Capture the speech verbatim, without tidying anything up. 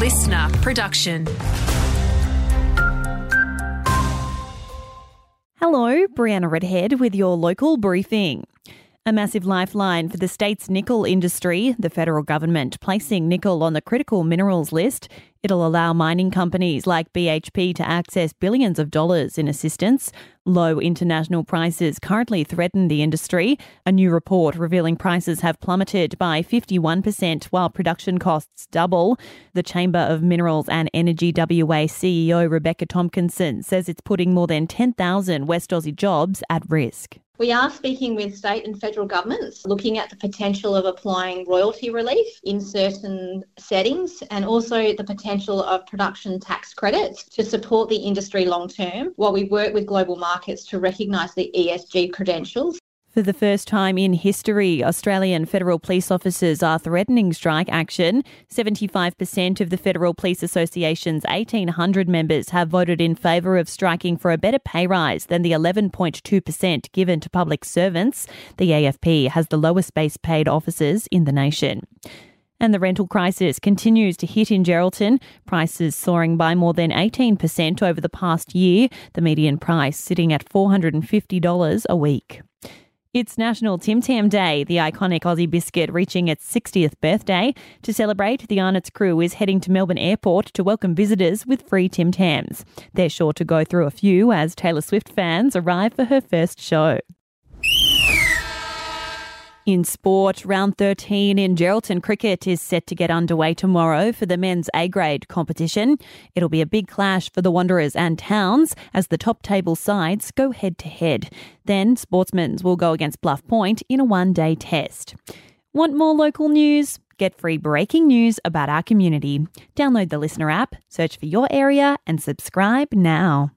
listener production. Hello, Brianna Redhead with your local briefing. A massive lifeline for the state's nickel industry, the federal government placing nickel on the critical minerals list. It'll allow mining companies like B H P to access billions of dollars in assistance. Low international prices currently threaten the industry. A new report revealing prices have plummeted by fifty-one percent while production costs double. The Chamber of Minerals and Energy W A C E O Rebecca Tompkinson says it's putting more than ten thousand West Aussie jobs at risk. We are speaking with state and federal governments looking at the potential of applying royalty relief in certain settings and also the potential of production tax credits to support the industry long term while we work with global markets to recognise the E S G credentials. For the first time in history, Australian federal police officers are threatening strike action. seventy-five percent of the Federal Police Association's eighteen hundred members have voted in favour of striking for a better pay rise than the eleven point two percent given to public servants. The A F P has the lowest base paid officers in the nation. And the rental crisis continues to hit in Geraldton, prices soaring by more than eighteen percent over the past year, the median price sitting at four hundred fifty dollars a week. It's National Tim Tam Day, the iconic Aussie biscuit reaching its sixtieth birthday. To celebrate, the Arnott's crew is heading to Melbourne Airport to welcome visitors with free Tim Tams. They're sure to go through a few as Taylor Swift fans arrive for her first show. In sport, round thirteen in Geraldton Cricket is set to get underway tomorrow for the men's A-grade competition. It'll be a big clash for the Wanderers and Towns as the top table sides go head-to-head. Then Sportsmen's will go against Bluff Point in a one-day test. Want more local news? Get free breaking news about our community. Download the Listener app, search for your area and subscribe now.